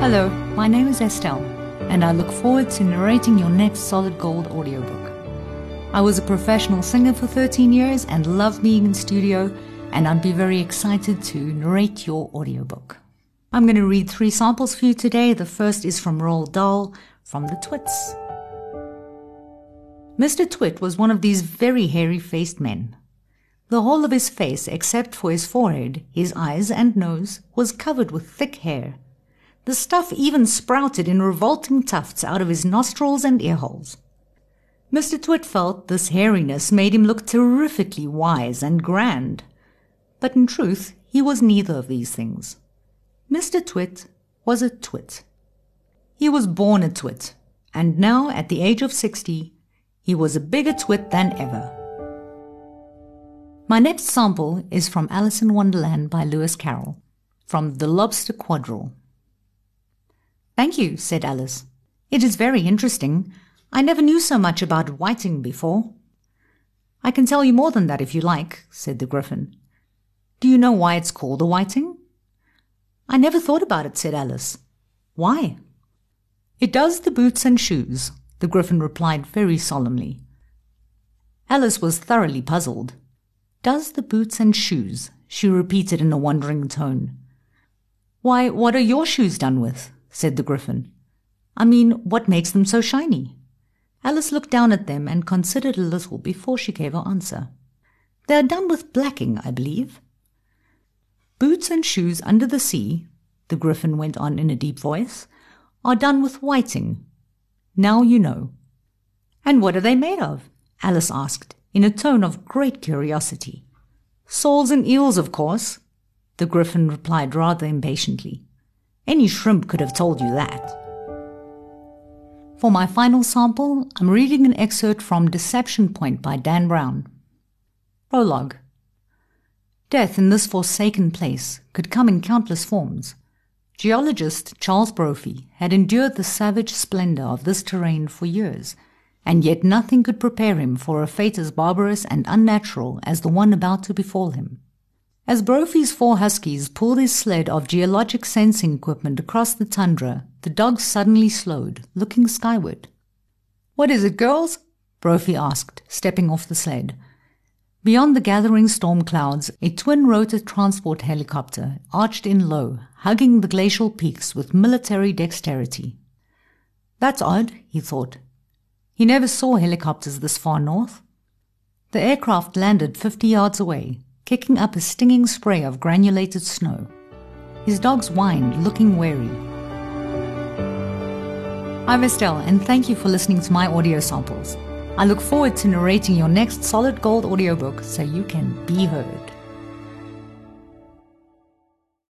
Hello, my name is Estelle, and I look forward to narrating your next Solid Gold audiobook. I was a professional singer for 13 years and love being in studio, and I'd be very excited to narrate your audiobook. I'm going to read 3 samples for you today. The first is from Roald Dahl, from The Twits. Mr. Twit was one of these very hairy-faced men. The whole of his face, except for his forehead, his eyes and nose, was covered with thick hair. The stuff even sprouted in revolting tufts out of his nostrils and earholes. Mr. Twit felt this hairiness made him look terrifically wise and grand. But in truth, he was neither of these things. Mr. Twit was a twit. He was born a twit, and now, at the age of 60, he was a bigger twit than ever. My next sample is from Alice in Wonderland by Lewis Carroll, from The Lobster Quadrille. "Thank you," said Alice. "It is very interesting. I never knew so much about whiting before." "I can tell you more than that if you like," said the Gryphon. "Do you know why it's called a whiting?" "I never thought about it," said Alice. "Why?" "It does the boots and shoes," the Gryphon replied very solemnly. Alice was thoroughly puzzled. "Does the boots and shoes?" she repeated in a wondering tone. "Why, what are your shoes done with?" said the Gryphon. "I mean, what makes them so shiny?" Alice looked down at them and considered a little before she gave her answer. "They are done with blacking, I believe." "Boots and shoes under the sea," the Gryphon went on in a deep voice, "are done with whiting. Now you know." "And what are they made of?" Alice asked, in a tone of great curiosity. "Soles and eels, of course," the Gryphon replied rather impatiently. "Any shrimp could have told you that." For my final sample, I'm reading an excerpt from Deception Point by Dan Brown. Prologue. Death in this forsaken place could come in countless forms. Geologist Charles Brophy had endured the savage splendor of this terrain for years, and yet nothing could prepare him for a fate as barbarous and unnatural as the one about to befall him. As Brophy's 4 huskies pulled his sled of geologic sensing equipment across the tundra, the dogs suddenly slowed, looking skyward. "What is it, girls?" Brophy asked, stepping off the sled. Beyond the gathering storm clouds, a twin-rotor transport helicopter arched in low, hugging the glacial peaks with military dexterity. "That's odd," he thought. He never saw helicopters this far north. The aircraft landed 50 yards away, kicking up a stinging spray of granulated snow. His dogs whined, looking wary. I'm Estelle, and thank you for listening to my audio samples. I look forward to narrating your next Solid Gold audiobook so you can be heard.